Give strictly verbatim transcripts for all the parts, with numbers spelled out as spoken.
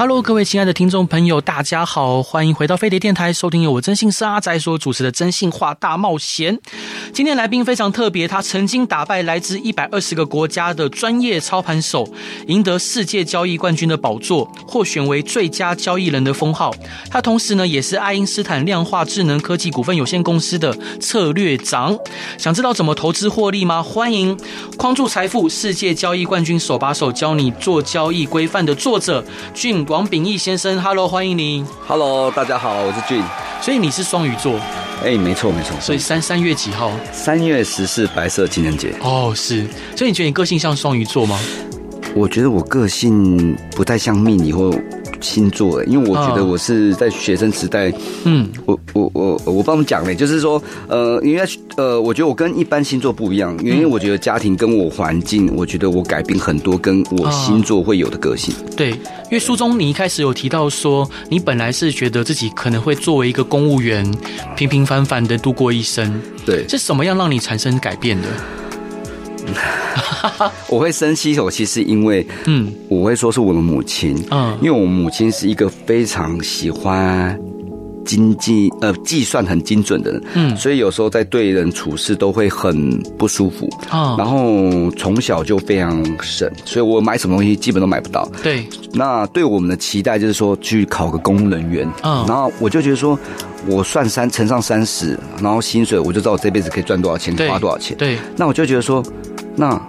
Hello， 各位亲爱的听众朋友，大家好，欢迎回到飞碟电台，收听由我真心是阿仔所主持的《真心话大冒险》。今天来宾非常特别，他曾经打败来自一百二十个国家的专业操盘手，赢得世界交易冠军的宝座，获选为最佳交易人的封号。他同时呢，也是爱因斯坦量化智能科技股份有限公司的策略长。想知道怎么投资获利吗？欢迎框住财富世界交易冠军手把手教你做交易规范的作者 Gin王秉义先生。 Hello， 欢迎您。 Hello， 大家好，我是俊。所以你是双鱼座？哎、欸，没错没错。所以三三月几号？三月十四白色情人节。哦，是。所以你觉得你个性像双鱼座吗？我觉得我个性不太像命理或星座，因为我觉得我是在学生时代，嗯，我我我我帮我们讲嘞，就是说，呃，因为呃，我觉得我跟一般星座不一样，因为我觉得家庭跟我环境，我觉得我改变很多，跟我星座会有的个性。嗯、对，因为书中你一开始有提到说，你本来是觉得自己可能会作为一个公务员，平平凡凡的度过一生。对，是什么样让你产生改变的？我会生气，我其实因为，嗯，我会说是我的母亲，嗯，因为我母亲是一个非常喜欢经济呃计算很精准的人，嗯，所以有时候在对人处事都会很不舒服，哦，然后从小就非常省，所以我买什么东西基本都买不到。对，那对我们的期待就是说去考个公务人员，嗯，然后我就觉得说，我算三乘上三十，然后薪水我就知道我这辈子可以赚多少钱，花多少钱。对，那我就觉得说，那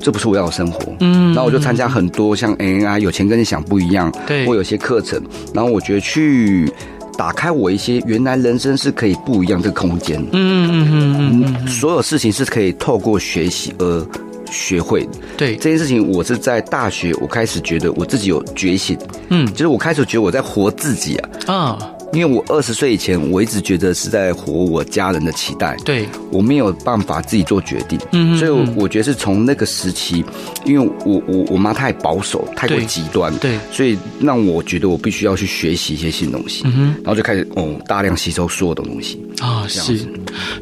这不是我要的生活。嗯，然后我就参加很多像 N R I 有钱跟你想不一样，对，或有些课程，然后我觉得去打开我一些原来人生是可以不一样的空间。嗯嗯嗯嗯，所有事情是可以透过学习而学会的。对，这件事情我是在大学我开始觉得我自己有觉醒。嗯，就是我开始觉得我在活自己啊。啊，因为我二十岁以前，我一直觉得是在活我家人的期待，对，我没有办法自己做决定，嗯，所以我觉得是从那个时期，因为我我我妈太保守，太过极端，对，所以让我觉得我必须要去学习一些新东西，嗯，然后就开始哦大量吸收所有的东西啊，是，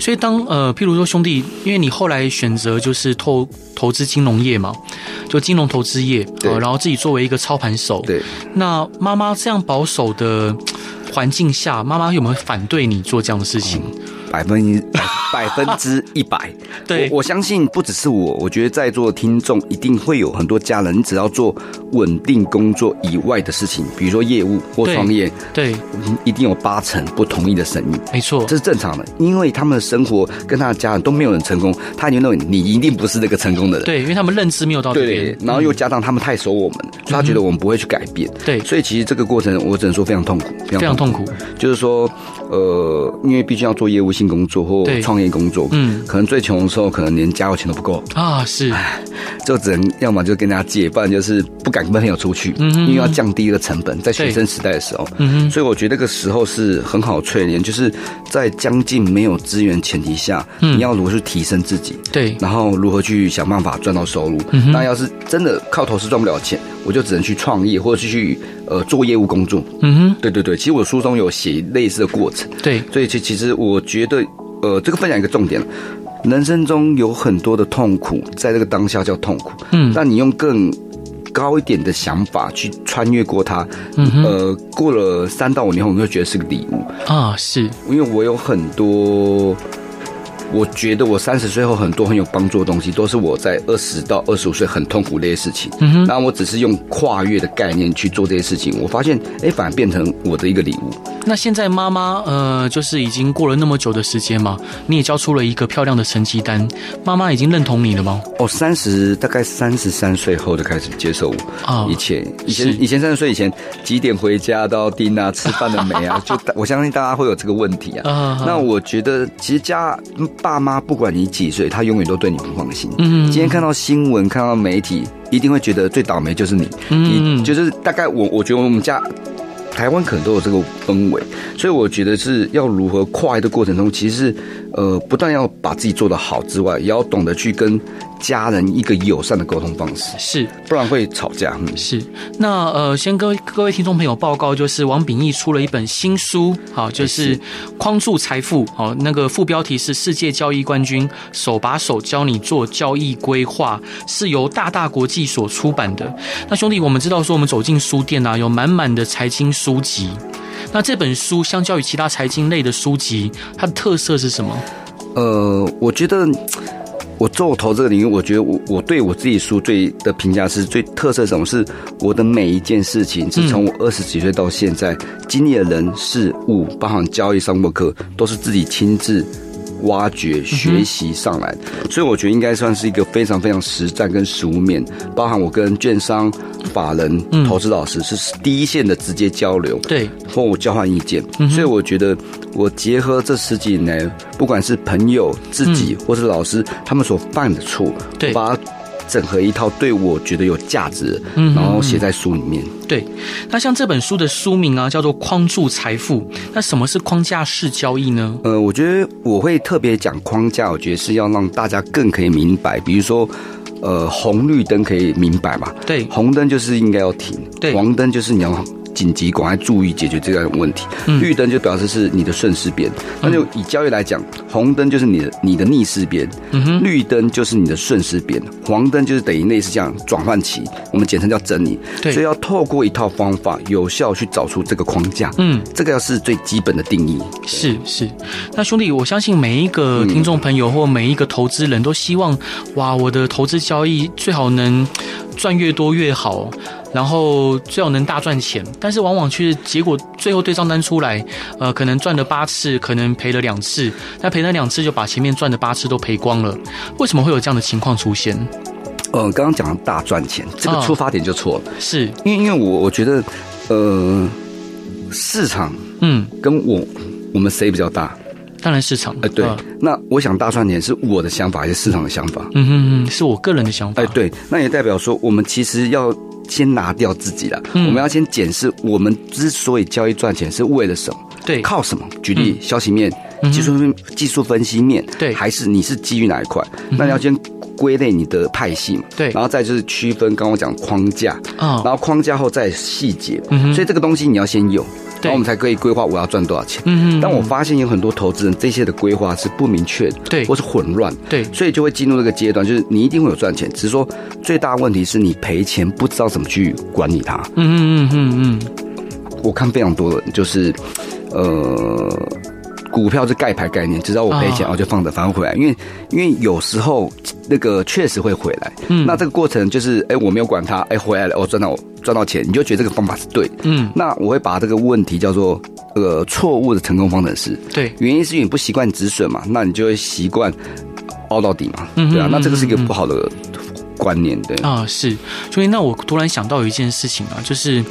所以当呃，譬如说兄弟，因为你后来选择就是投投资金融业嘛，就金融投资业，呃，然后自己作为一个操盘手，对，那妈妈这样保守的环境下，妈妈有没有反对你做这样的事情？嗯，百分之百分之一百。对，我，我相信不只是我，我觉得在座的听众一定会有很多家人，你只要做稳定工作以外的事情，比如说业务或创业，对，对，一定有八成不同意的声音。没错，这是正常的，因为他们的生活跟他的家人都没有人成功，他就认为你一定不是那个成功的人。对，因为他们认知没有到这边。对，然后又加上他们太熟我们，嗯，所以他觉得我们不会去改变。对，所以其实这个过程我只能说非常痛苦，非常痛苦。痛苦，就是说，呃，因为毕竟要做业务性工作或创业工作，嗯，可能最穷的时候，可能连家用钱都不够啊，是，就只能要么就跟人家借，不然就是不敢跟朋友出去，嗯，因为要降低一个成本，在学生时代的时候，嗯，所以我觉得那个时候是很好淬炼，就是在将近没有资源前提下，嗯，你要如何去提升自己，对，然后如何去想办法赚到收入。嗯，那要是真的靠投资赚不了钱，我就只能去创业，或者是去呃做业务工作。嗯哼，对对对，其实我书中有写类似的过程。对，所以其其实我觉得，呃，这个分享一个重点，人生中有很多的痛苦，在这个当下叫痛苦。嗯，但你用更高一点的想法去穿越过它，嗯，呃，过了三到五年后，我就觉得是个礼物啊，是，因为我有很多。我觉得我三十岁后很多很有帮助的东西，都是我在二十到二十五岁很痛苦的一些事情。嗯，那我只是用跨越的概念去做这些事情，我发现，哎，反而变成我的一个礼物。那现在妈妈，呃，就是已经过了那么久的时间嘛，你也交出了一个漂亮的成绩单，妈妈已经认同你了吗？哦，三十大概三十三岁后就开始接受我。哦，以前以前以前三十岁以前几点回家到丁啊，吃饭了没啊？就我相信大家会有这个问题啊。哦，那我觉得其实家。爸妈不管你几岁，他永远都对你不放心。嗯，今天看到新闻，看到媒体，一定会觉得最倒霉就是你。嗯，你就是大概我，我觉得我们家台湾可能都有这个氛围，所以我觉得是要如何跨越的过程中，其实呃不但要把自己做得好之外，也要懂得去跟家人一个友善的沟通方式，是，不然会吵架。嗯、是，那呃先跟各位听众朋友报告，就是王秉义出了一本新书，好，就是《框住财富》，好，那个副标题是《世界交易冠军手把手教你做交易规划》，是由大大国际所出版的。那兄弟，我们知道说我们走进书店啊，有满满的财经书籍，那这本书相较于其他财经类的书籍，它的特色是什么？呃，我觉得我做投这个领域，我觉得 我, 我对我自己书最的评价是最特色什么？是我的每一件事情，是从我二十几岁到现在、嗯、经历的人事物，包含交易、上过课，都是自己亲自挖掘学习上来、嗯、所以我觉得应该算是一个非常非常实战跟实务面，包含我跟券商、法人、嗯、投资老师是第一线的直接交流，对，或我交换意见、嗯、所以我觉得我结合这十几年，不管是朋友、自己、嗯、或是老师他们所犯的错，对，把整合一套对我觉得有价值，然后写在书里面。对，那像这本书的书名啊，叫做《框住财富》。那什么是框架式交易呢？呃，我觉得我会特别讲框架，我觉得是要让大家更可以明白，比如说。呃，红绿灯可以明白嘛？对，红灯就是应该要停，对，黄灯就是你要紧急赶快注意解决这个问题，嗯、绿灯就表示是你的顺势边。那就以交易来讲，红灯就是你的你的逆势边，嗯、绿灯就是你的顺势边，黄灯就是等于类似这样转换期，我们简称叫整理。对，所以要透过一套方法，有效去找出这个框架。嗯，这个要是最基本的定义。是是，那兄弟，我相信每一个听众朋友或每一个投资人都希望，哇，我的投资交易交易最好能赚越多越好，然后最好能大赚钱，但是往往去结果最后对账单出来，呃，可能赚了八次，可能赔了两次，那赔了两次就把前面赚的八次都赔光了。为什么会有这样的情况出现？呃，刚刚讲的大赚钱，这个出发点就错了，哦、是因为因为我我觉得，呃，市场，嗯，跟我我们谁比较大？当然市场，哎、呃、对、呃，那我想大赚钱是我的想法，还是市场的想法？嗯哼嗯，是我个人的想法。哎、呃、对，那也代表说我们其实要先拿掉自己了、嗯，我们要先检视我们之所以交易赚钱是为了什么？对，靠什么？举例，嗯、消息面、嗯、技术技术分析面，对，还是你是基于哪一块？嗯、那你要先归类你的派系嘛，对，然后再就是区分，刚刚我讲框架、哦，然后框架后再细节、嗯，所以这个东西你要先有。然后我们才可以规划我要赚多少钱。嗯，但我发现有很多投资人这些的规划是不明确的，对，或是混乱，对，所以就会进入这个阶段，就是你一定会有赚钱，只是说最大问题是你赔钱不知道怎么去管理它。嗯嗯嗯嗯，我看非常多人就是，呃，股票是盖牌概念，只要我赔钱，我就放着，反正回来，因为因为有时候那个确实会回来。嗯，那这个过程就是，哎，我没有管它，哎，回来了，我赚到我。赚到钱，你就觉得这个方法是对，嗯，那我会把这个问题叫做呃错误的成功方程式，对，原因是因为你不习惯止损嘛，那你就会习惯凹到底嘛，对啊，那这个是一个不好的观念，对啊，是，所以那我突然想到有一件事情啊，就是。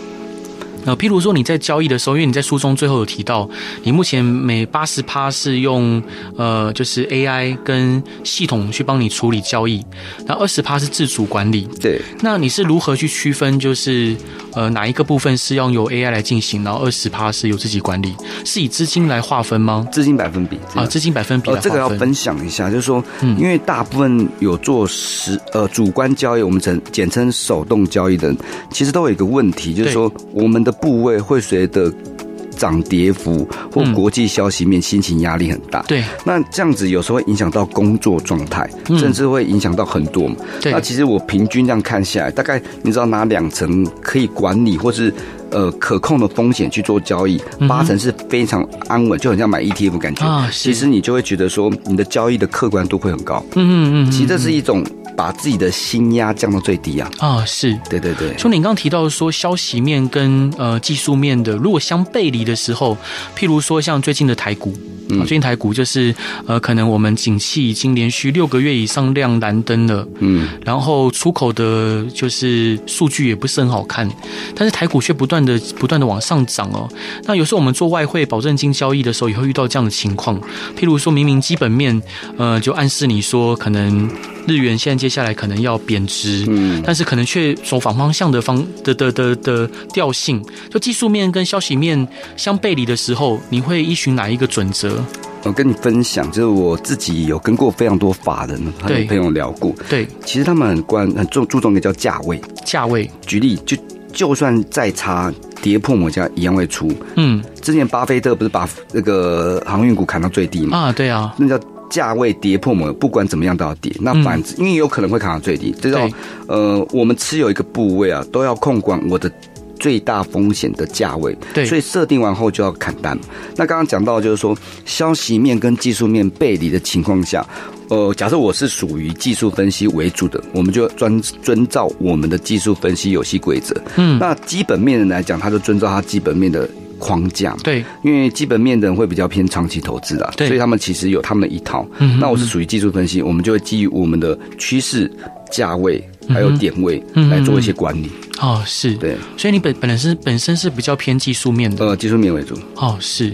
呃，譬如说你在交易的时候，因为你在书中最后有提到，你目前每 百分之八十 是用呃就是 A I 跟系统去帮你处理交易，然后 百分之二十 是自主管理。对。那你是如何去区分就是呃哪一个部分是要由 A I 来进行，然后 百分之二十 是由自己管理？是以资金来划分吗？资金百分比啊，资金百分比来划分。呃，这个要分享一下，就是说，嗯、因为大部分有做实呃主观交易，我们简称手动交易的人，其实都有一个问题，就是说我们的部位会随着涨跌幅或国际消息面，心情压力很大。对，那这样子有时候会影响到工作状态，甚至会影响到很多嘛。那其实我平均这样看下来，大概你知道哪两成可以管理或是呃可控的风险去做交易，八成是非常安稳，就很像买 E T F 感觉。其实你就会觉得说，你的交易的客观度会很高。嗯嗯嗯，其实这是一种。把自己的心压降到最低啊！啊，是，对对对。兄弟，你刚刚提到说消息面跟呃技术面的，如果相背离的时候，譬如说像最近的台股，嗯、最近台股就是呃，可能我们景气已经连续六个月以上亮蓝灯了，嗯，然后出口的就是数据也不是很好看，但是台股却不断的不断的往上涨哦。那有时候我们做外汇保证金交易的时候，也会遇到这样的情况，譬如说明明基本面呃就暗示你说可能。日元现在接下来可能要贬值，嗯，但是可能却走反方向的方的的的的调性，就技术面跟消息面相背离的时候，你会依循哪一个准则？我跟你分享，就是我自己有跟过非常多法人，他跟朋友聊过，对，其实他们很关很注重一个叫价位，价位，举例就就算再差。跌破某家一样会出，嗯，之前巴菲特不是把那个航运股砍到最低嘛？啊，对啊，那叫价位跌破某，不管怎么样都要跌。那反之，嗯、因为有可能会砍到最低，这种呃，我们持有一个部位啊，都要控管我的最大风险的价位，对，所以设定完后就要砍单。那刚刚讲到就是说，消息面跟技术面背离的情况下。呃，假设我是属于技术分析为主的，我们就遵遵照我们的技术分析游戏规则。嗯，那基本面人来讲，他就遵照他基本面的框架。对，因为基本面的人会比较偏长期投资啦，所以他们其实有他们的一套。嗯，那我是属于技术分析，我们就会基于我们的趋势、价位还有点位来做一些管理。嗯嗯嗯哦，是，对，所以你本本身本身是比较偏技术面的，呃，技术面为主。哦，是。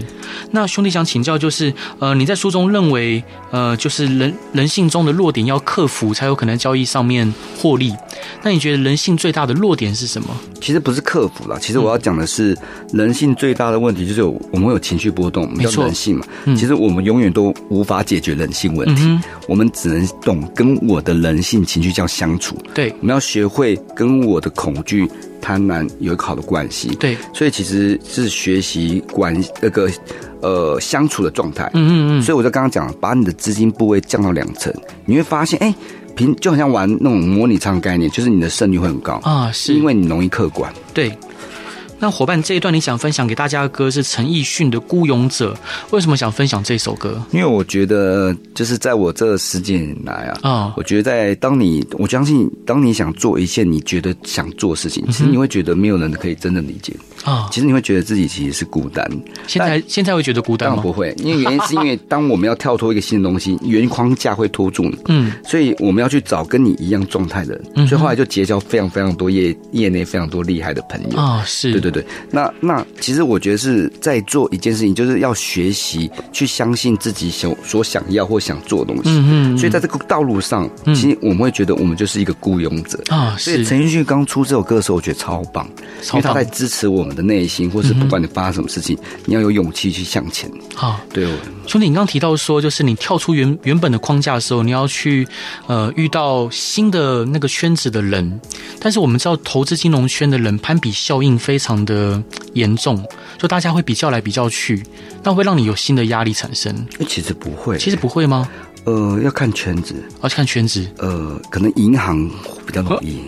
那兄弟想请教，就是呃，你在书中认为，呃，就是人人性中的弱点要克服，才有可能交易上面获利。那你觉得人性最大的弱点是什么？其实不是克服啦，其实我要讲的是，人性最大的问题就是有我们会有情绪波动，没错，人性嘛。嗯、其实我们永远都无法解决人性问题，嗯、我们只能懂跟我的人性情绪叫相处。对，我们要学会跟我的恐惧。贪婪有一个好的关系，对，所以其实是学习关那个呃相处的状态，嗯嗯嗯，所以我就刚刚讲，把你的资金部位降到两成，你会发现，哎、欸。就很像玩那种模拟仓概念，就是你的胜率会很高啊，是因为你容易客观。对，那伙伴这一段你想分享给大家的歌是陈奕迅的《孤勇者》，为什么想分享这首歌？因为我觉得，就是在我这十几年来啊，哦、我觉得在当你，我相信当你想做一件你觉得想做的事情，嗯、其实你会觉得没有人可以真正理解啊。哦、其实你会觉得自己其实是孤单。现在现在会觉得孤单吗？当然不会，因为原因是因为当我们要跳脱一个新的东西，原框架会拖住你，嗯，所以我们要去找跟你一样状态的人，嗯、所以后来就结交非常非常多业业内非常多厉害的朋友啊、哦，是，对对。对对，那那其实我觉得是在做一件事情，就是要学习去相信自己所所想要或想做的东西。嗯嗯。所以在这个道路上，嗯、其实我们会觉得我们就是一个孤勇者啊。所以陈奕迅刚出这首歌的时候，我觉得超棒，超棒，因为他在支持我们的内心，或是不管你发生什么事情，嗯、你要有勇气去向前。好，对我。兄弟，你刚提到说，就是你跳出原原本的框架的时候，你要去呃遇到新的那个圈子的人，但是我们知道投资金融圈的人攀比效应非常的严重，就大家会比较来比较去，那会让你有新的压力产生。其实不会，其实不会吗？呃，要看圈子，要看圈子。呃，可能银行比较容易。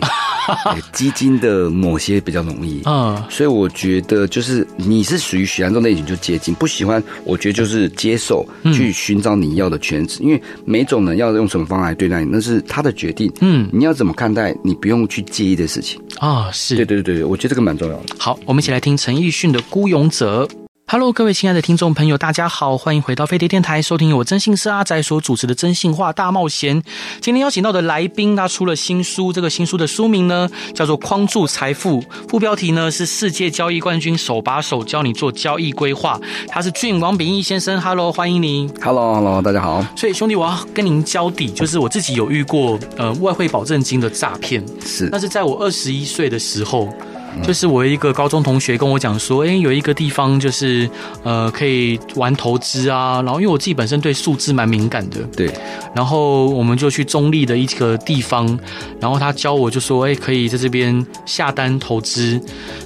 基金的某些比较容易，嗯，所以我觉得就是你是属于喜欢这种类型就接近，不喜欢我觉得就是接受，去寻找你要的圈子，因为每种人要用什么方法来对待你，那是他的决定，嗯，你要怎么看待，你不用去介意的事情啊，是，对对对对，我觉得这个蛮重要的。好，我们一起来听陈奕迅的《孤勇者》。Hello， 各位亲爱的听众朋友，大家好，欢迎回到飞碟电台，收听由我真性是阿宅所主持的《真性话大冒险》。今天邀请到的来宾，他出了新书，这个新书的书名呢叫做《框住财富》，副标题呢是"世界交易冠军手把手教你做交易规划"。他是Dream王秉义先生 ，Hello， 欢迎你。Hello，Hello， 大家好。所以兄弟，我要跟您交底，就是我自己有遇过呃外汇保证金的诈骗，是，那是在我二十一岁的时候。就是我一个高中同学跟我讲说，哎、欸，有一个地方就是呃可以玩投资啊，然后因为我自己本身对数字蛮敏感的，对，然后我们就去中立的一个地方，然后他教我就说，哎、欸，可以在这边下单投资。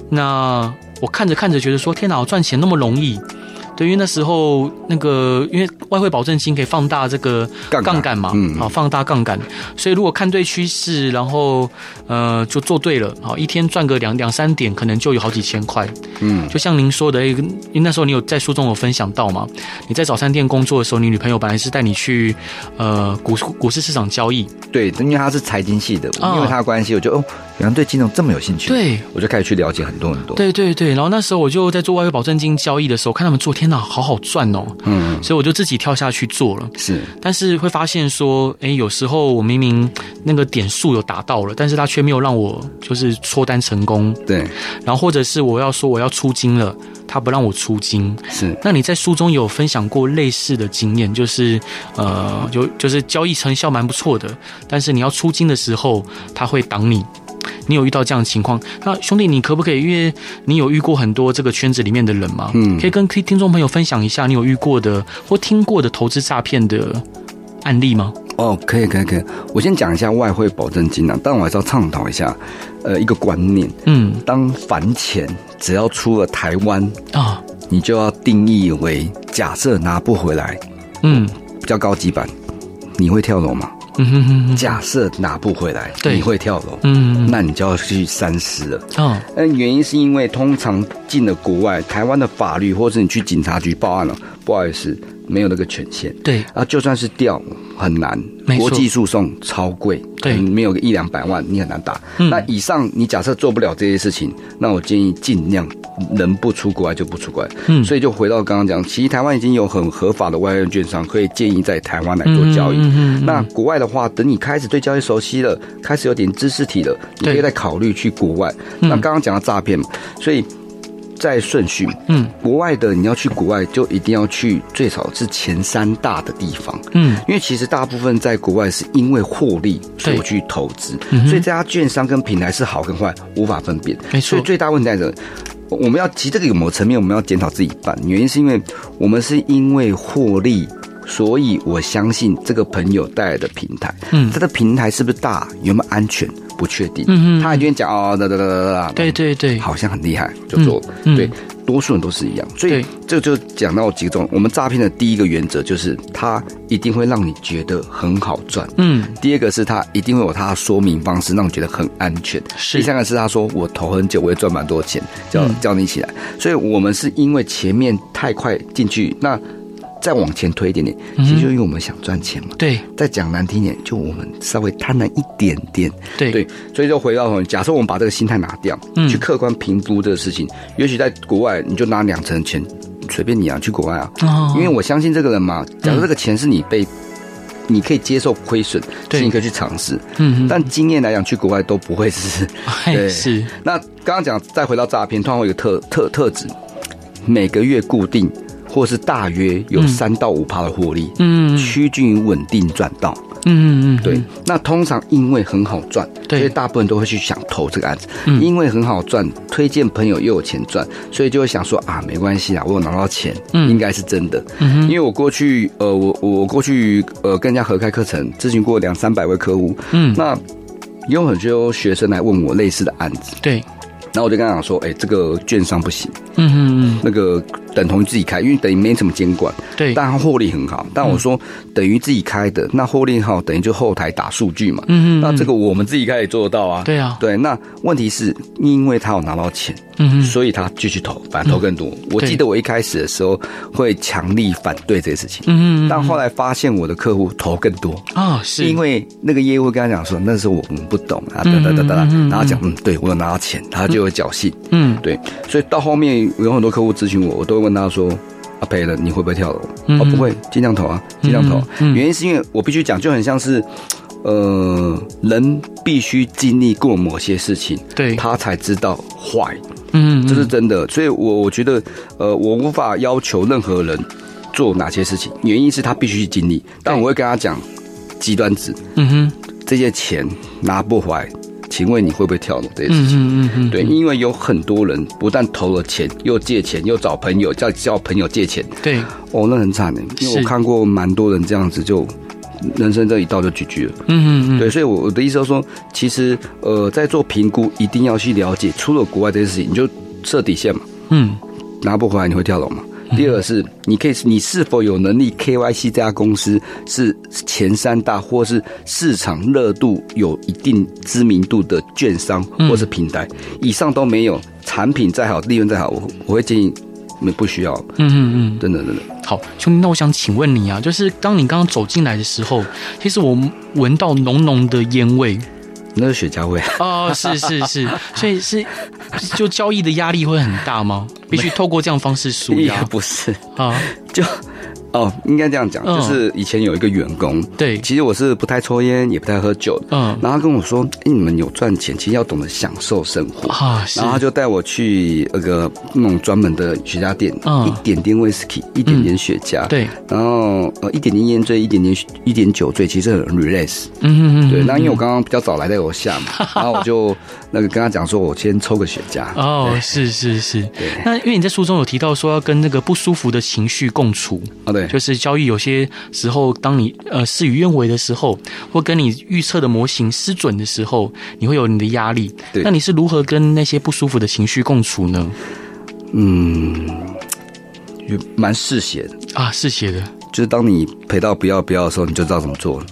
那我看着看着觉得说，天哪，我赚钱那么容易。对，因为那时候那个，因为外汇保证金可以放大这个杠杆嘛，嗯，好，放大杠杆，所以如果看对趋势，然后呃就做对了，好，一天赚个两两三点，可能就有好几千块，嗯，就像您说的，因为那时候你有在书中有分享到嘛，你在早餐店工作的时候，你女朋友本来是带你去呃股股市市场交易，对，因为她是财经系的，因为她的关系，我就哦，原来对金融这么有兴趣，对，我就开始去了解很多很多，对对对，然后那时候我就在做外汇保证金交易的时候，看他们做天。那好好赚哦，嗯，所以我就自己跳下去做了，是，但是会发现说，哎、欸，有时候我明明那个点数有达到了，但是他却没有让我就是戳单成功，对，然后或者是我要说我要出金了，他不让我出金。是，那你在书中有分享过类似的经验，就是呃，就就是交易成效蛮不错的，但是你要出金的时候，他会挡你。你有遇到这样的情况？那兄弟，你可不可以，因为你有遇过很多这个圈子里面的人嘛，嗯，可以跟听众朋友分享一下你有遇过的或听过的投资诈骗的案例吗？哦，可以可以可以，我先讲一下外汇保证金啊，但我还是要倡导一下，呃，一个观念，嗯，当凡钱只要出了台湾啊，哦，你就要定义为假设拿不回来，嗯，比较高级版，你会跳楼吗？嗯哼哼哼，假设拿不回来，你会跳楼，嗯，那你就要去三思了。哦，那原因是因为通常进了国外，台湾的法律或是你去警察局报案了，不好意思，没有那个权限。对啊，就算是调很难，国际诉讼超贵，对，嗯，没有个一两百万你很难打。嗯，那以上你假设做不了这些事情，那我建议尽量能不出国外就不出国外。嗯，所以就回到刚刚讲，其实台湾已经有很合法的外汇券商，可以建议在台湾来做交易。嗯嗯嗯嗯，那国外的话，等你开始对交易熟悉了，开始有点知识体了，你可以再考虑去国外。那刚刚讲到诈骗嘛，所以。在顺序，嗯，国外的你要去国外，就一定要去最少是前三大的地方，嗯，因为其实大部分在国外是因为获利所以去投资，嗯，所以这家券商跟平台是好跟坏无法分辨，没错。所以最大问题在这，我们要其实这个有某层面我们要检讨自己一半，原因是因为我们是因为获利。所以我相信这个朋友带来的平台，嗯，他的平台是不是大，有没有安全，不确定。嗯嗯，他还今天讲哦，哒哒哒哒哒，对对对，好像很厉害，就做了。嗯，对，多数人都是一样，所以这就讲到几种。我们诈骗的第一个原则就是，他一定会让你觉得很好赚。嗯，第二个是他一定会有他的说明方式，让你觉得很安全。是，第三个是他说我投很久，我也赚蛮多钱，叫，嗯，叫你一起来。所以我们是因为前面太快进去，那。再往前推一点点，其实就因为我们想赚钱嘛。对，再讲难听点，就我们稍微贪婪一点点。对对，所以就回到我们，假设我们把这个心态拿掉，嗯，去客观评估这个事情。也许在国外，你就拿两成钱，随便你啊，去国外啊，哦，因为我相信这个人嘛。假设这个钱是你被，嗯，你可以接受亏损，所以你可以去尝试。嗯，但经验来讲，去国外都不会是。对，是。那刚刚讲，再回到诈骗，通常有一个特特特质，每个月固定。或是大约有三到五趴的获利，嗯，趋近于稳定赚到，嗯嗯嗯，对。那通常因为很好赚，所以大部分都会去想投这个案子，嗯，因为很好赚，推荐朋友又有钱赚，所以就会想说啊，没关系啦，我有拿到钱，嗯，应该是真的，嗯。因为我过去，呃，我我过去呃跟人家合开课程，咨询过两三百位客户，嗯，那有很多学生来问我类似的案子，对。然后我就跟他讲说，哎，欸，这个券商不行，嗯嗯嗯，那个等同于自己开，因为等于没什么监管，对，但他获利很好。但我说等于自己开的，那获利好，等于就后台打数据嘛，嗯嗯，那这个我们自己开也做得到啊，对啊，对。那问题是因为他有拿到钱，嗯，所以他继续投，反正投更多。嗯，我记得我一开始的时候会强力反对这些事情，嗯，但后来发现我的客户投更多啊，哦，是因为那个业务跟他讲说那时候我们不懂啊，哒哒哒哒，然后讲嗯，对我有拿到钱，他就。侥幸，嗯，对，所以到后面有很多客户咨询我，我都会问他说：“啊，赔了你会不会跳楼？”嗯，哦，不会，尽量投啊，尽量投，嗯。原因是因为我必须讲，就很像是，呃，人必须经历过某些事情，对，他才知道坏，嗯，这是真的。所以我我觉得，呃，我无法要求任何人做哪些事情，原因是他必须去经历。但我会跟他讲极端值，嗯哼，这些钱拿不回来。请问你会不会跳楼这些事情？嗯嗯嗯，对，因为有很多人不但投了钱，又借钱，又找朋友，叫叫朋友借钱。对，哦，那很惨的，因为我看过蛮多人这样子就，人生这一道就 G G 了。嗯嗯嗯，对，所以我的意思是说，其实呃，在做评估一定要去了解，除了国外这些事情，你就设底线嘛。嗯，拿不回来你会跳楼嘛？第二是，你可以，你是否有能力 K Y C 这家公司是前三大或是市场热度有一定知名度的券商或是平台，以上都没有，产品再好，利润再好，我我会建议你不需要。嗯嗯嗯，真的真的。好，兄弟，那我想请问你啊，就是当你刚刚走进来的时候，其实我闻到浓浓的烟味。那是雪茄味哦，是是是，所以是就交易的压力会很大吗？必须透过这样方式舒压？不是啊，就哦，应该这样讲，嗯、就是以前有一个员工，对，其实我是不太抽烟，也不太喝酒的，嗯，然后他跟我说，哎、欸，你们有赚钱，其实要懂得享受生活啊，然后他就带我去那个那种专门的雪茄店，嗯、一点点威士忌，一点点雪茄，嗯、对，然后呃一点点烟醉，一点点一点酒醉，其实很 relax， 嗯嗯嗯，对，那因为我刚刚比较早来在楼下嘛，然后我就那个跟他讲说，我先抽个雪茄，哦，是是是，那因为你在书中有提到说要跟那个不舒服的情绪共处，啊对。就是交易有些时候，当你呃事与愿违的时候，或跟你预测的模型失准的时候，你会有你的压力。那你是如何跟那些不舒服的情绪共处呢？嗯，也蛮嗜血的啊，嗜血的。就是当你赔到不要不要的时候，你就知道怎么做了。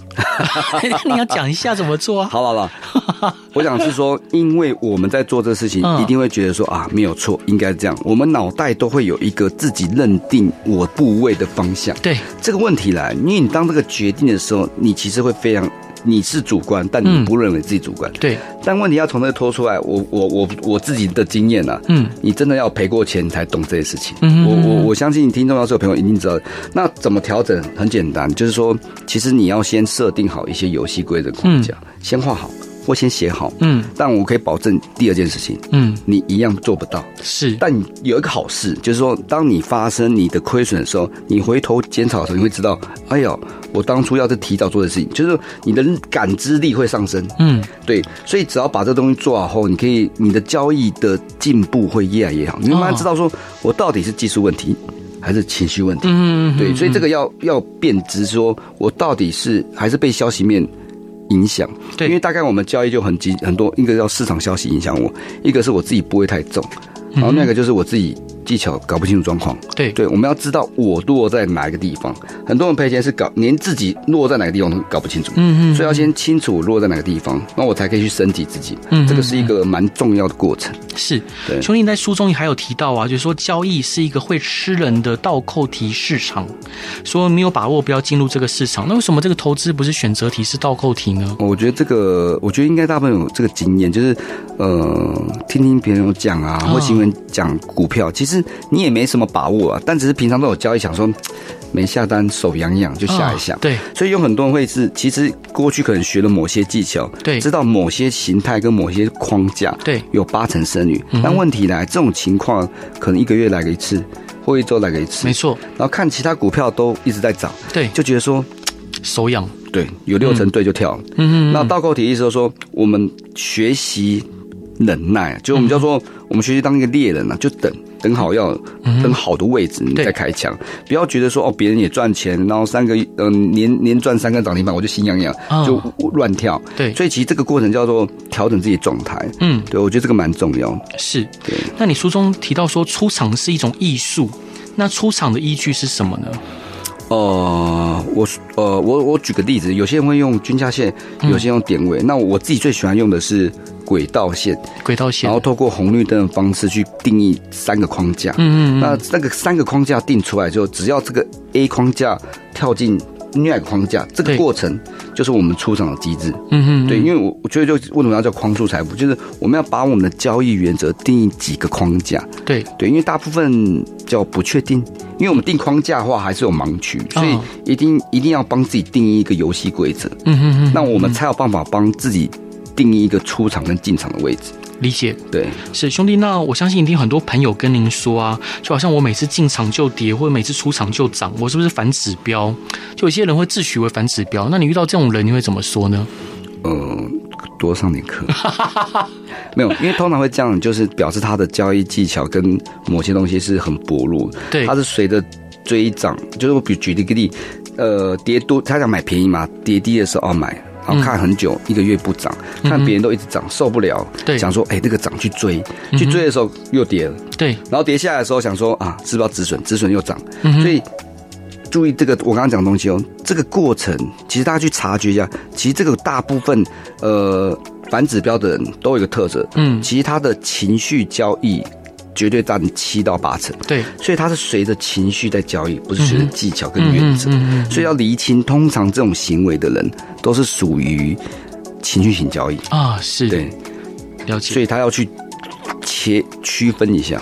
你要讲一下怎么做啊？好好了，我想是说，因为我们在做这事情，嗯、一定会觉得说啊，没有错，应该这样。我们脑袋都会有一个自己认定我部位的方向。对这个问题来，因为你当这个决定的时候，你其实会非常。你是主观，但你不认为自己主观。嗯、对，但问题要从这拖出来。我我我我自己的经验啊，嗯，你真的要赔过钱，你才懂这些事情。嗯，我我我相信听众要是有朋友一定知道。那怎么调整？很简单，就是说，其实你要先设定好一些游戏规则框架，嗯、先画好或先写好。嗯，但我可以保证第二件事情，嗯，你一样做不到。是，但有一个好事，就是说，当你发生你的亏损的时候，你回头检讨的时候，你会知道，哎呦。我当初要是提早做的事情，就是你的感知力会上升。嗯，对，所以只要把这东西做好后，你可以你的交易的进步会越来越好。你慢慢知道说我到底是技术问题还是情绪问题。嗯，对，所以这个要要辨知，说我到底是还是被消息面影响。对，因为大概我们交易就很很多，一个叫市场消息影响我，一个是我自己不会太重，然后那个就是我自己。技巧搞不清楚状况，对对，我们要知道我落在哪一个地方。很多人赔钱是搞连自己落在哪个地方都搞不清楚，嗯嗯，所以要先清楚落在哪个地方，那我才可以去升级自己。嗯，这个是一个蛮重要的过程。是，对。兄弟在书中还有提到啊，就是说交易是一个会吃人的倒扣题市场，说没有把握不要进入这个市场。那为什么这个投资不是选择题是倒扣题呢？我觉得这个，我觉得应该大部分有这个经验，就是呃，听听别人有讲啊，或新闻讲股票，其实。你也没什么把握啊，但只是平常都有交易，想说没下单手痒痒就下一下。哦、对，所以有很多人会是，其实过去可能学了某些技巧，对，知道某些形态跟某些框架，对，有八成胜率。嗯、但问题来，这种情况可能一个月来个一次，或一周来个一次，没错。然后看其他股票都一直在涨，对，就觉得说手痒，对，有六成对就跳了。嗯嗯。那倒扣题意思就是说，我们学习忍耐，就我们叫做、嗯、我们学习当一个猎人啊，就等。等好要等好的位置，你再开枪，不要觉得说哦，别人也赚钱，然后三个嗯、呃，连连赚三个涨停板，我就心痒痒，就乱跳。对，所以其实这个过程叫做调整自己状态。嗯，对，我觉得这个蛮重要。是，对。那你书中提到说出场是一种艺术，那出场的依据是什么呢？呃，我呃我我举个例子，有些人会用均价线，有些人用点位。嗯、那我自己最喜欢用的是轨道线，轨道线，然后透过红绿灯的方式去定义三个框架。嗯, 嗯, 嗯，那那个三个框架定出来之后，只要这个 A 框架跳进另外一个框架，这个过程就是我们出场的机制。嗯, 嗯, 嗯，对，因为我我觉得就为什么要叫框数财富，就是我们要把我们的交易原则定义几个框架。对对，因为大部分叫不确定。因为我们定框架的话还是有盲区，所以一定一定要帮自己定义一个游戏规则。嗯嗯嗯，那我们才有办法帮自己定义一个出场跟进场的位置。理解，对，是兄弟。那我相信一定有很多朋友跟您说啊，就好像我每次进场就跌，或者每次出场就涨，我是不是反指标？就有些人会自诩为反指标。那你遇到这种人，你会怎么说呢？呃，多上点课，没有，因为通常会这样，就是表示他的交易技巧跟某些东西是很薄弱，对，他是随着追涨，就是我比举例个例，呃，跌多，他想买便宜嘛，跌低的时候要买。然后看很久，嗯、一个月不涨，看别人都一直涨，受不了，对，想说，哎、欸，这个涨去追，嗯、去追的时候又跌了，对，然后跌下来的时候想说，啊，是不是要止损？止损又涨，嗯、所以注意这个我刚刚讲的东西哦，这个过程其实大家去察觉一下，其实这个大部分呃反指标的人都有一个特色，嗯，其实他的情绪交易。绝对占七到八成，对，所以它是随着情绪在交易，不是随着技巧跟原则，嗯、所以要厘清，通常这种行为的人都是属于情绪型交易啊，是，对，了解，所以他要去切区分一下。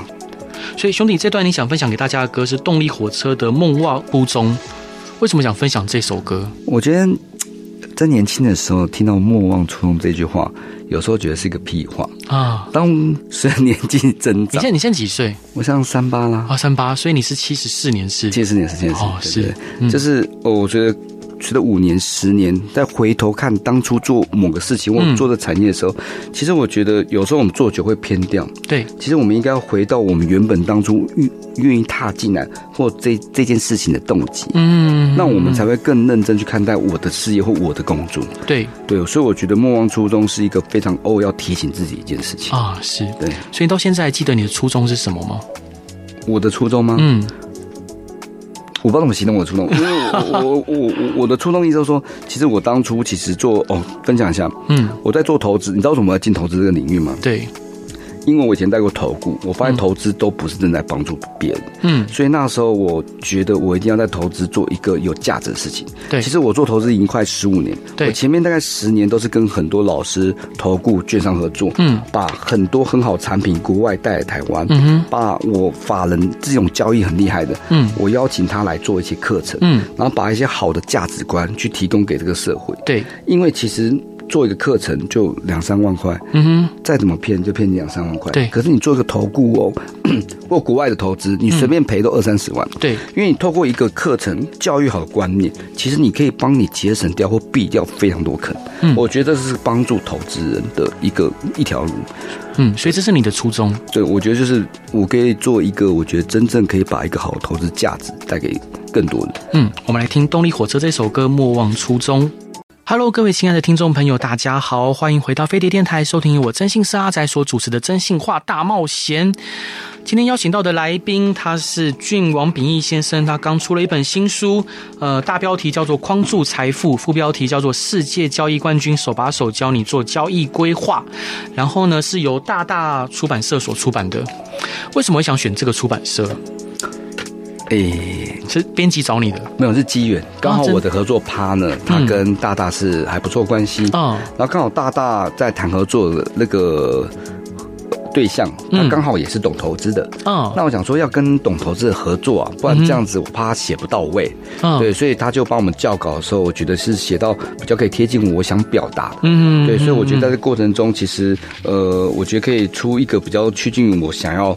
所以兄弟，这段你想分享给大家的歌是动力火车的《梦话孤中》，为什么想分享这首歌？我觉得在年轻的时候听到莫忘初衷这句话，有时候觉得是一个屁话啊。当随着年纪增长，你现你现在几岁？我像三八啦，啊三八，所以你是七十四年是七十年是七十哦，是，对对嗯、就是哦，我觉得觉得五年十年，再回头看当初做某个事情或做的产业的时候，嗯、其实我觉得有时候我们做久会偏掉。对，其实我们应该要回到我们原本当初预。愿意踏进来或这这件事情的动机，嗯，那我们才会更认真去看待我的事业或我的工作。对对，所以我觉得莫忘初衷是一个非常哦要提醒自己一件事情啊，是对。所以你到现在还记得你的初衷是什么吗？我的初衷吗？嗯，我不知道怎么形容我的初衷，因为我我我我的初衷意思就是说，其实我当初其实做哦，分享一下，嗯，我在做投资，你知道为什么要进投资这个领域吗？对。因为我以前带过投顾，我发现投资都不是正在帮助别人，嗯，所以那时候我觉得我一定要在投资做一个有价值的事情。对，其实我做投资已经快十五年，对，我前面大概十年都是跟很多老师、投顾、券商合作，嗯，把很多很好产品国外带来台湾，嗯，把我法人这种交易很厉害的，嗯，我邀请他来做一些课程，嗯，然后把一些好的价值观去提供给这个社会。对，因为其实。做一个课程就两三万块，嗯哼，再怎么骗就骗你两三万块，对。可是你做一个投顾哦，或国外的投资，你随便赔都二三十万，对、嗯。因为你透过一个课程教育好的观念，其实你可以帮你节省掉或避掉非常多坑。嗯，我觉得这是帮助投资人的一个一条路。嗯，所以这是你的初衷。对，我觉得就是我可以做一个，我觉得真正可以把一个好的投资价值带给更多人。嗯，我们来听动力火车这首歌《莫忘初衷》。Hello， 各位亲爱的听众朋友，大家好，欢迎回到飞碟电台，收听由我真性是阿宅所主持的真性话大冒险。今天邀请到的来宾，他是俊王秉义先生，他刚出了一本新书，呃，大标题叫做《框住财富》，副标题叫做《世界交易冠军手把手教你做交易规划》，然后呢是由大大出版社所出版的。为什么会想选这个出版社？诶，是编辑找你的？没有，是机缘。刚好我的合作趴呢，他跟大大是还不错关系。嗯，然后刚好大大在谈合作的那个对象，他刚好也是懂投资的。嗯，那我想说要跟懂投资的合作啊，不然这样子我怕他写不到位。嗯，对，所以他就帮我们校稿的时候，我觉得是写到比较可以贴近我想表达的。嗯，对，所以我觉得在这过程中，其实呃，我觉得可以出一个比较趋近于我想要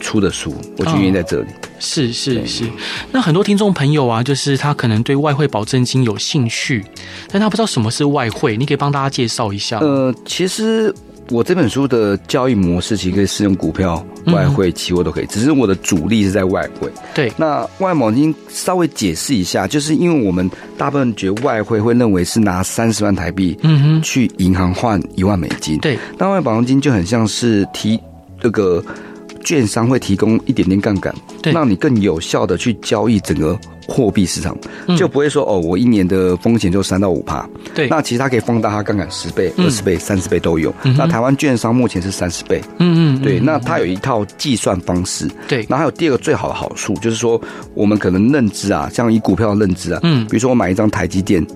出的书，我就愿意在这里。嗯，是是是，那很多听众朋友啊，就是他可能对外汇保证金有兴趣，但他不知道什么是外汇，你可以帮大家介绍一下。呃，其实我这本书的交易模式其实可以适用股票、外汇、期货都可以，只是我的主力是在外汇。对，那外保证金稍微解释一下，就是因为我们大部分觉得外汇会认为是拿三十万台币，嗯哼，去银行换一万美金。对，那外保证金就很像是提这个。券商会提供一点点杠杆，让你更有效的去交易整个货币市场，嗯，就不会说哦，我一年的风险就三到五趴。对，那其实它可以放大它杠杆十倍、二十倍、三十倍都有。嗯，那台湾券商目前是三十倍。嗯嗯，对，那它有一套计算方式。对，然后还有第二个最好的好处就是说，我们可能认知啊，像以股票的认知啊，嗯，比如说我买一张台积电。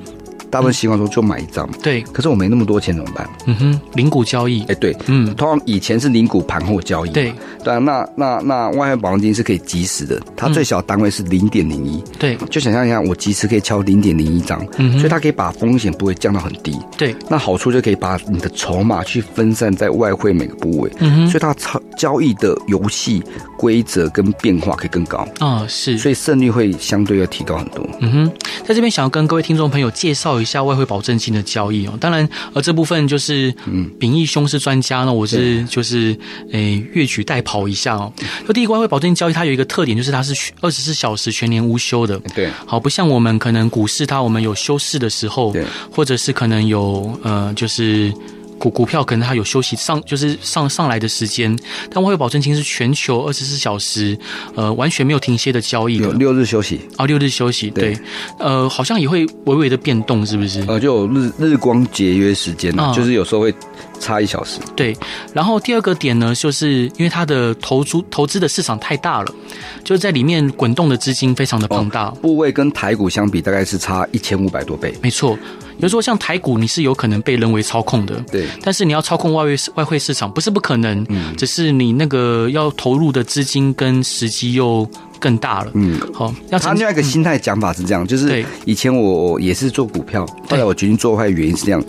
大部分习惯说就买一张，对。可是我没那么多钱怎么办？嗯哼，零股交易。哎、欸，对，嗯，通常以前是零股盘后交易，对。对啊，那那那外汇保证金是可以即时的，它最小单位是零点零一，对。就想象一下，我即时可以敲零点零一张，所以它可以把风险不会降到很低，对。那好处就可以把你的筹码去分散在外汇每个部位，嗯哼，所以它交易的游戏规则跟变化可以更高啊、哦，是。所以胜率会相对要提高很多。嗯哼，在这边想要跟各位听众朋友介绍。一下外汇保证金的交易哦，当然，呃，这部分就是，嗯，秉义兄是专家呢，我是就是，诶，乐曲代跑一下哦。就第一个外汇保证金交易，它有一个特点，就是它是二十四小时全年无休的，对，好，不像我们可能股市它我们有休市的时候，对，或者是可能有呃，就是。股股票可能它有休息上，就是上上来的时间，但外汇保证金是全球二十四小时，呃，完全没有停歇的交易的，有六日休息啊、哦，六日休息，对，对呃，好像也会微微的变动，是不是？呃，就有日日光节约时间呢、啊，嗯、就是有时候会差一小时。对，然后第二个点呢，就是因为它的投资投资的市场太大了，就是在里面滚动的资金非常的庞大，哦、部位跟台股相比，大概是差一千五百多倍，没错。比如说像台股，你是有可能被人为操控的，对。但是你要操控外汇外汇市场，不是不可能，嗯，只是你那个要投入的资金跟时机又更大了，嗯，好。他另外一个心态讲法是这样，嗯，就是以前我也是做股票，后来我决定做坏原因是这样，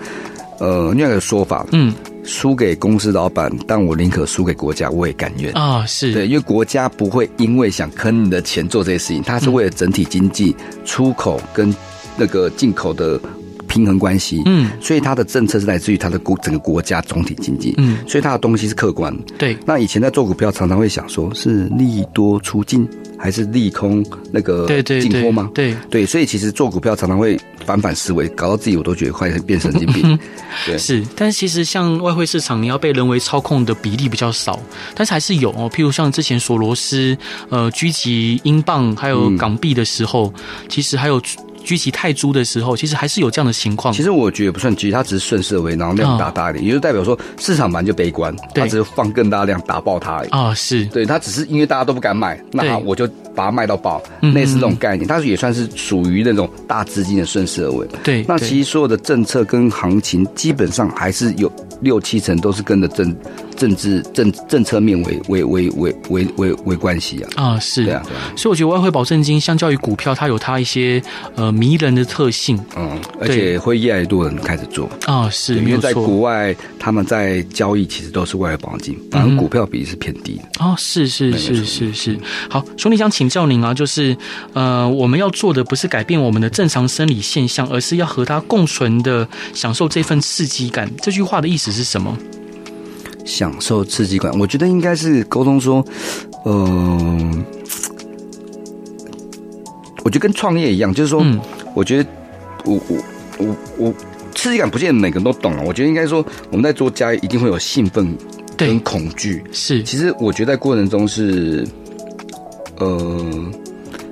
呃，另外一个说法，嗯。输给公司老板，但我宁可输给国家，我也甘愿啊，哦！是对，因为国家不会因为想坑你的钱做这些事情，它是为了整体经济、嗯、出口跟那个进口的平衡关系。嗯，所以它的政策是来自于它的整个国家总体经济。嗯，所以它的东西是客观。对，那以前在做股票，常常会想说是利多出尽还是利空那个进货吗？对 对, 對, 對, 對，所以其实做股票常常会反反思维，搞到自己我都觉得快变神经病。对，是，但是其实像外汇市场，你要被人为操控的比例比较少，但是还是有哦。譬如像之前索罗斯呃狙击英镑还有港币的时候，嗯，其实还有狙击泰铢的时候，其实还是有这样的情况。其实我觉得不算狙，它只是顺势而为，然后量大大一点，也就代表说市场本来就悲观，它只是放更大量打爆它而已。啊，哦，是对，它只是因为大家都不敢买，那我就把它卖到爆，类似这种概念，它也算是属于那种大资金的顺势而为。对，那其实所有的政策跟行情基本上还是有六七成都是跟着政政治政政策面为为为为为为为关系啊。啊，是对啊，所以我觉得外汇保证金相较于股票，它有它一些呃迷人的特性。嗯，而且会越来越多人开始做啊，是，因为在国外他们在交易其实都是外汇保证金，反正股票比例是偏低的。嗯，哦，是是是是是。好，兄弟想请教您啊，就是呃，我们要做的不是改变我们的正常生理现象，而是要和它共存的享受这份刺激感。这句话的意思是什么？享受刺激感，我觉得应该是沟通说，呃，我觉得跟创业一样，就是说，嗯，我觉得我我我我刺激感不见得每个人都懂了。我觉得应该说，我们在做家一定会有兴奋跟恐惧，是。其实我觉得在过程中是，呃。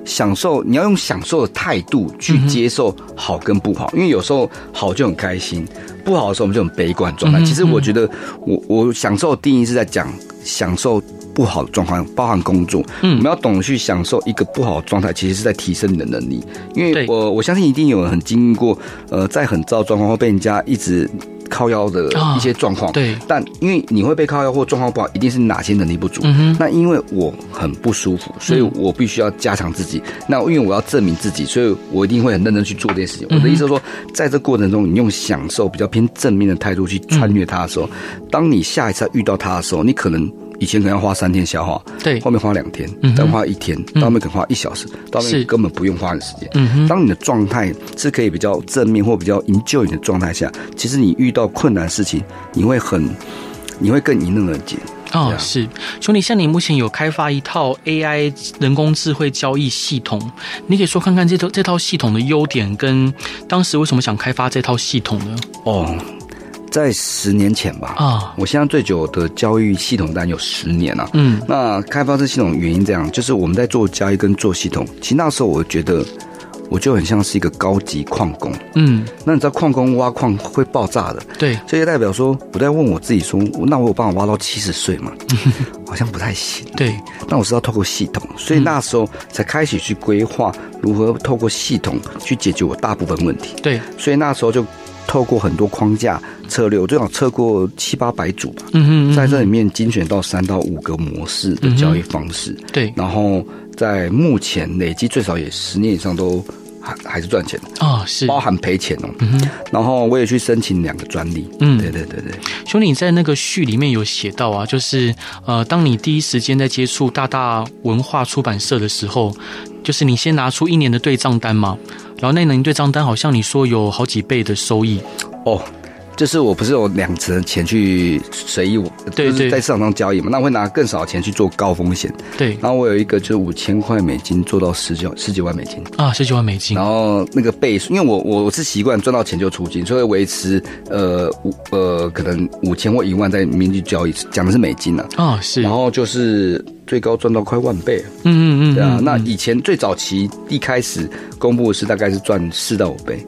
享受，你要用享受的态度去接受好跟不好，嗯，因为有时候好就很开心，不好的时候我们就很悲观状态。嗯，其实我觉得我，我我享受的定义是在讲享受不好的状况，包含工作，嗯，我们要懂得去享受一个不好的状态，其实是在提升你的能力。因为我我相信一定有人很经历过，呃，在很糟的状况会被人家一直靠腰的一些状况，哦，对，但因为你会被靠腰或状况不好，一定是哪些能力不足。嗯，那因为我很不舒服，所以我必须要加强自己。嗯，那因为我要证明自己，所以我一定会很认真去做这件事情。嗯，我的意思是说，在这过程中，你用享受比较偏正面的态度去穿越它的时候，嗯，当你下一次遇到它的时候，你可能以前可能要花三天消化，对，后面花两天，嗯，但花一天，嗯，到后面可能花一小时，到后面根本不用花的时间。嗯，当你的状态是可以比较正面或比较 enjoy 你的状态下，其实你遇到困难的事情，你会很，你会更迎刃而解。哦，是，兄弟，像你目前有开发一套 A I 人工智慧交易系统，你可以说看看这套这套系统的优点跟当时为什么想开发这套系统呢？哦。在十年前吧，啊，oh. 我现在最久的交易系统单有十年了，啊。嗯，那开发这系统原因这样，就是我们在做交易跟做系统，其实那时候我觉得我就很像是一个高级矿工。嗯，那你知道矿工挖矿会爆炸的，对，这就代表说我在问我自己说，那我有办法挖到七十岁吗？好像不太行。对，那我是要透过系统，所以那时候才开始去规划如何透过系统去解决我大部分问题。对，所以那时候就透过很多框架策略，我最少测过七八百组吧。嗯， 嗯， 嗯，在这里面精选到三到五个模式的交易方式。嗯，对，然后在目前累积最少也十年以上都还还是赚钱的啊，哦，是包含赔钱哦。嗯，然后我也去申请两个专利。嗯，对对对对。兄弟，你在那个序里面有写到啊，就是呃，当你第一时间在接触大大文化出版社的时候，就是你先拿出一年的对账单嘛。然后那年对账单好像你说有好几倍的收益哦，就是我不是有两成的钱去随意，对对，就是在市场上交易嘛，那我会拿更少的钱去做高风险。对，然后我有一个就是五千块美金做到十九十几万美金啊，十几万美金。然后那个倍数，因为我我是习惯赚到钱就出金，所以维持呃五呃可能五千或一万在民币交易，讲的是美金啊。哦，是。然后就是。最高赚到快万倍，嗯嗯嗯，对啊。那以前最早期一开始公布的是大概是赚四到五倍，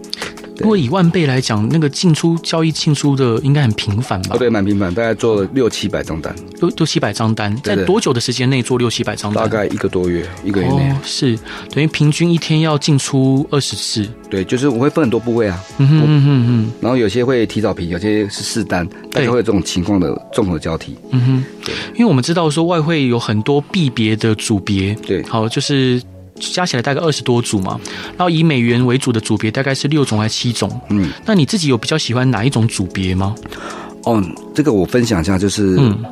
如果以万倍来讲，那个进出交易进出的应该很频繁吧？哦、对，蛮频繁，大概做了六七百张单，六六七百张单，在多久的时间内做六七百张单？大概一个多月，一个月内、哦、是等于平均一天要进出二十次。对，就是我会分很多部位啊，嗯哼嗯哼嗯，然后有些会提早平，有些是试单，大概会有这种情况的综合交替。嗯哼，对，因为我们知道说外汇有很多币别的组别，对，好就是。加起来大概二十多组嘛，然后以美元为主的组别大概是六种还是七种？嗯，那你自己有比较喜欢哪一种组别吗？哦，这个我分享一下，就是、嗯、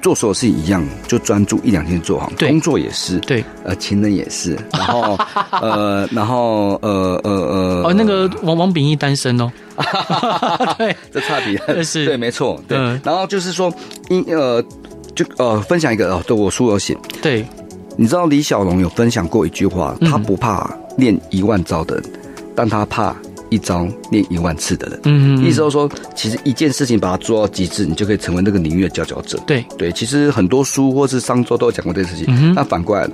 做所有事情一样，就专注一两天做好，工作也是，对，呃，情人也是，然后呃，然后呃呃呃，哦，那个王王秉义单身哦。对，这差别对，没错，对、嗯，然后就是说，因呃，就呃，分享一个哦，对我书有写，对。你知道李小龙有分享过一句话，他不怕练一万招的人、嗯，但他怕一招练一万次的人。嗯，意思就是说，其实一件事情把它做到极致，你就可以成为那个领域的佼佼者。对对，其实很多书或是商周都有讲过这件事情。嗯、那反过来，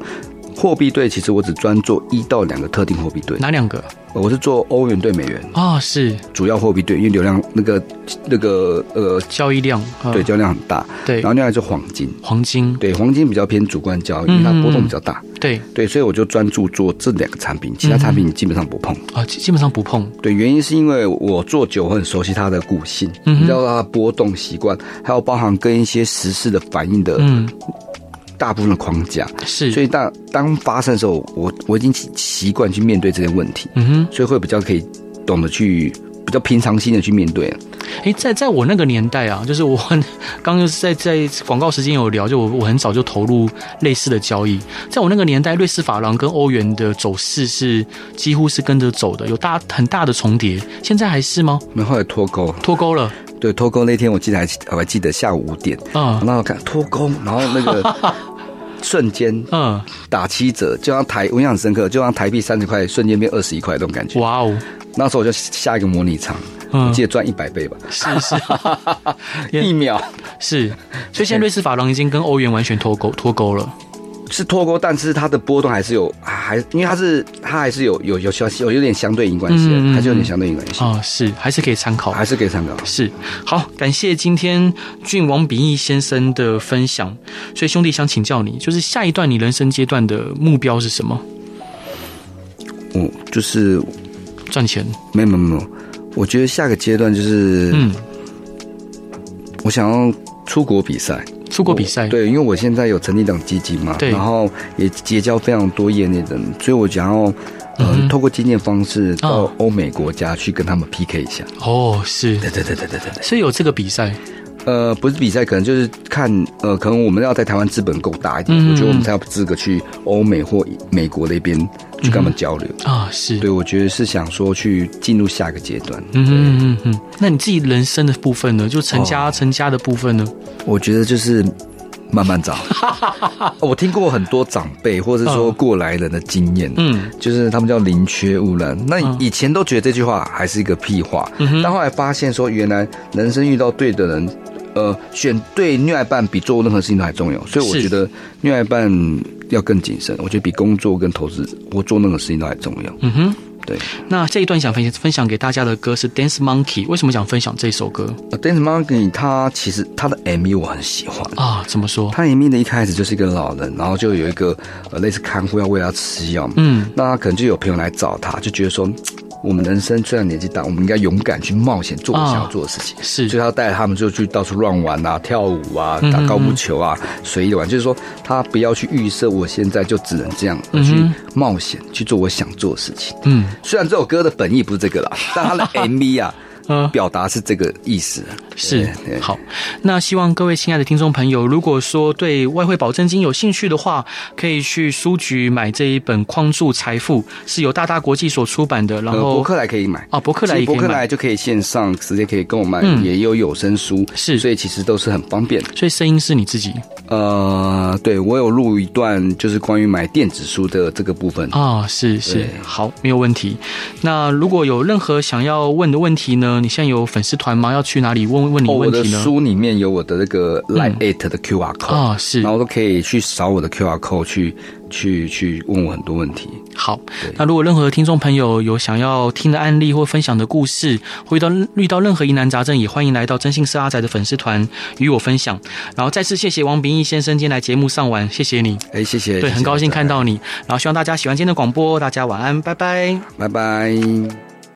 货币对，其实我只专做一到两个特定货币对。哪两个？我是做欧元对美元啊、哦，是主要货币对，因为流量那个那个呃交易量、呃、对交易量很大，对，然后另外就黄金，黄金对黄金比较偏主观交易，嗯、因为它波动比较大，对对，所以我就专注做这两个产品，其他产品基本上不碰啊、嗯哦，基本上不碰。对，原因是因为我做久，我很熟悉它的股性，嗯，知道它的波动习惯，还有包含跟一些时事的反应的，嗯。大部分的框架是，所以当当发生的时候，我我已经习惯去面对这些问题，嗯哼，所以会比较可以懂得去比较平常心的去面对。哎、欸，在在我那个年代啊，就是我刚刚就是在在广告时间有聊，就我我很早就投入类似的交易。在我那个年代，瑞士法郎跟欧元的走势是几乎是跟着走的，有大很大的重叠。现在还是吗？没，后来脱钩，脱钩了。对，脱钩那天我记得还我还记得下午五点，嗯，然后看脱钩，然后那个。瞬间，嗯，打七折，就像台，我印象很深刻，就像台币三十块，瞬间变二十一块那种感觉。哇哦！那时候我就下一个模拟场，嗯、我记得赚一百倍吧。是是，一秒是。所以现在瑞士法郎已经跟欧元完全脱钩脱钩了。是脱钩，但是它的波动还是有，还因为它是它还是有有有有有点相对应关系，嗯嗯嗯还是有点相对应关系啊、哦，是还是可以参考，还是可以参考。是好，感谢今天俊王秉义先生的分享。所以兄弟想请教你，就是下一段你人生阶段的目标是什么？我、哦、就是赚钱。没有没有没有，我觉得下个阶段就是嗯，我想要出国比赛。出国比赛，对，因为我现在有成立一档基金嘛，然后也结交非常多业内的人，所以我想要呃、嗯、透过基金的方式到欧美国家去跟他们 P K 一下。哦，是，对对对对对对，所以有这个比赛。呃，不是比赛，可能就是看，呃，可能我们要在台湾资本够大一点，嗯、我觉得我们才有资格去欧美或美国那边去跟他们交流啊、嗯哦。是，对，我觉得是想说去进入下一个阶段。嗯嗯嗯嗯。那你自己人生的部分呢？就成家、哦、成家的部分呢？我觉得就是慢慢找。我听过很多长辈或者说过来人的经验，嗯，就是他们叫宁缺毋滥。那以前都觉得这句话还是一个屁话，嗯、但后来发现说，原来人生遇到对的人。呃，选对另外一半比做任何事情都还重要，所以我觉得另外一半要更谨慎。我觉得比工作跟投资，我做任何事情都还重要。嗯哼，对。那这一段想分分享给大家的歌是 Dance Monkey， 为什么想分享这首歌、呃、？Dance Monkey， 它其实它的 M V 我很喜欢啊。怎么说？它 M V 的一开始就是一个老人，然后就有一个呃类似看护要喂他吃药，嗯，那他可能就有朋友来找他，就觉得说。我们人生虽然年纪大，我们应该勇敢去冒险，做我们想要做的事情。哦、是，所以他带他们就去到处乱玩啊，跳舞啊，打高尔夫球啊，随意玩。就是说，他不要去预设我现在就只能这样，而去冒险、嗯、去做我想做的事情。嗯，虽然这首歌的本意不是这个啦，但他的 M V 啊。呃，表达是这个意思，是好。那希望各位亲爱的听众朋友，如果说对外汇保证金有兴趣的话，可以去书局买这一本《框住财富》，是由大大国际所出版的。然后、呃、博客来可以买啊，博客来也可以买，博客来就可以线上直接可以跟我买，嗯、也有有声书，是，所以其实都是很方便。所以声音是你自己？呃，对，我有录一段，就是关于买电子书的这个部分啊、哦，是是，好，没有问题。那如果有任何想要问的问题呢？呢？你现在有粉丝团吗？要去哪里问问你问题呢？哦、我的书里面有我的那个 Line at 的 Q R code 啊、嗯哦，是，然后都可以去扫我的 Q R code 去去去问我很多问题。好，那如果任何听众朋友有想要听的案例或分享的故事，或遇到遇到任何疑难杂症，也欢迎来到真性色阿宅的粉丝团与我分享。然后再次谢谢王秉义先生今天来节目上玩，谢谢你。哎、欸，谢谢，对，很高兴看到你。然后希望大家喜欢今天的广播，大家晚安，拜拜，拜拜。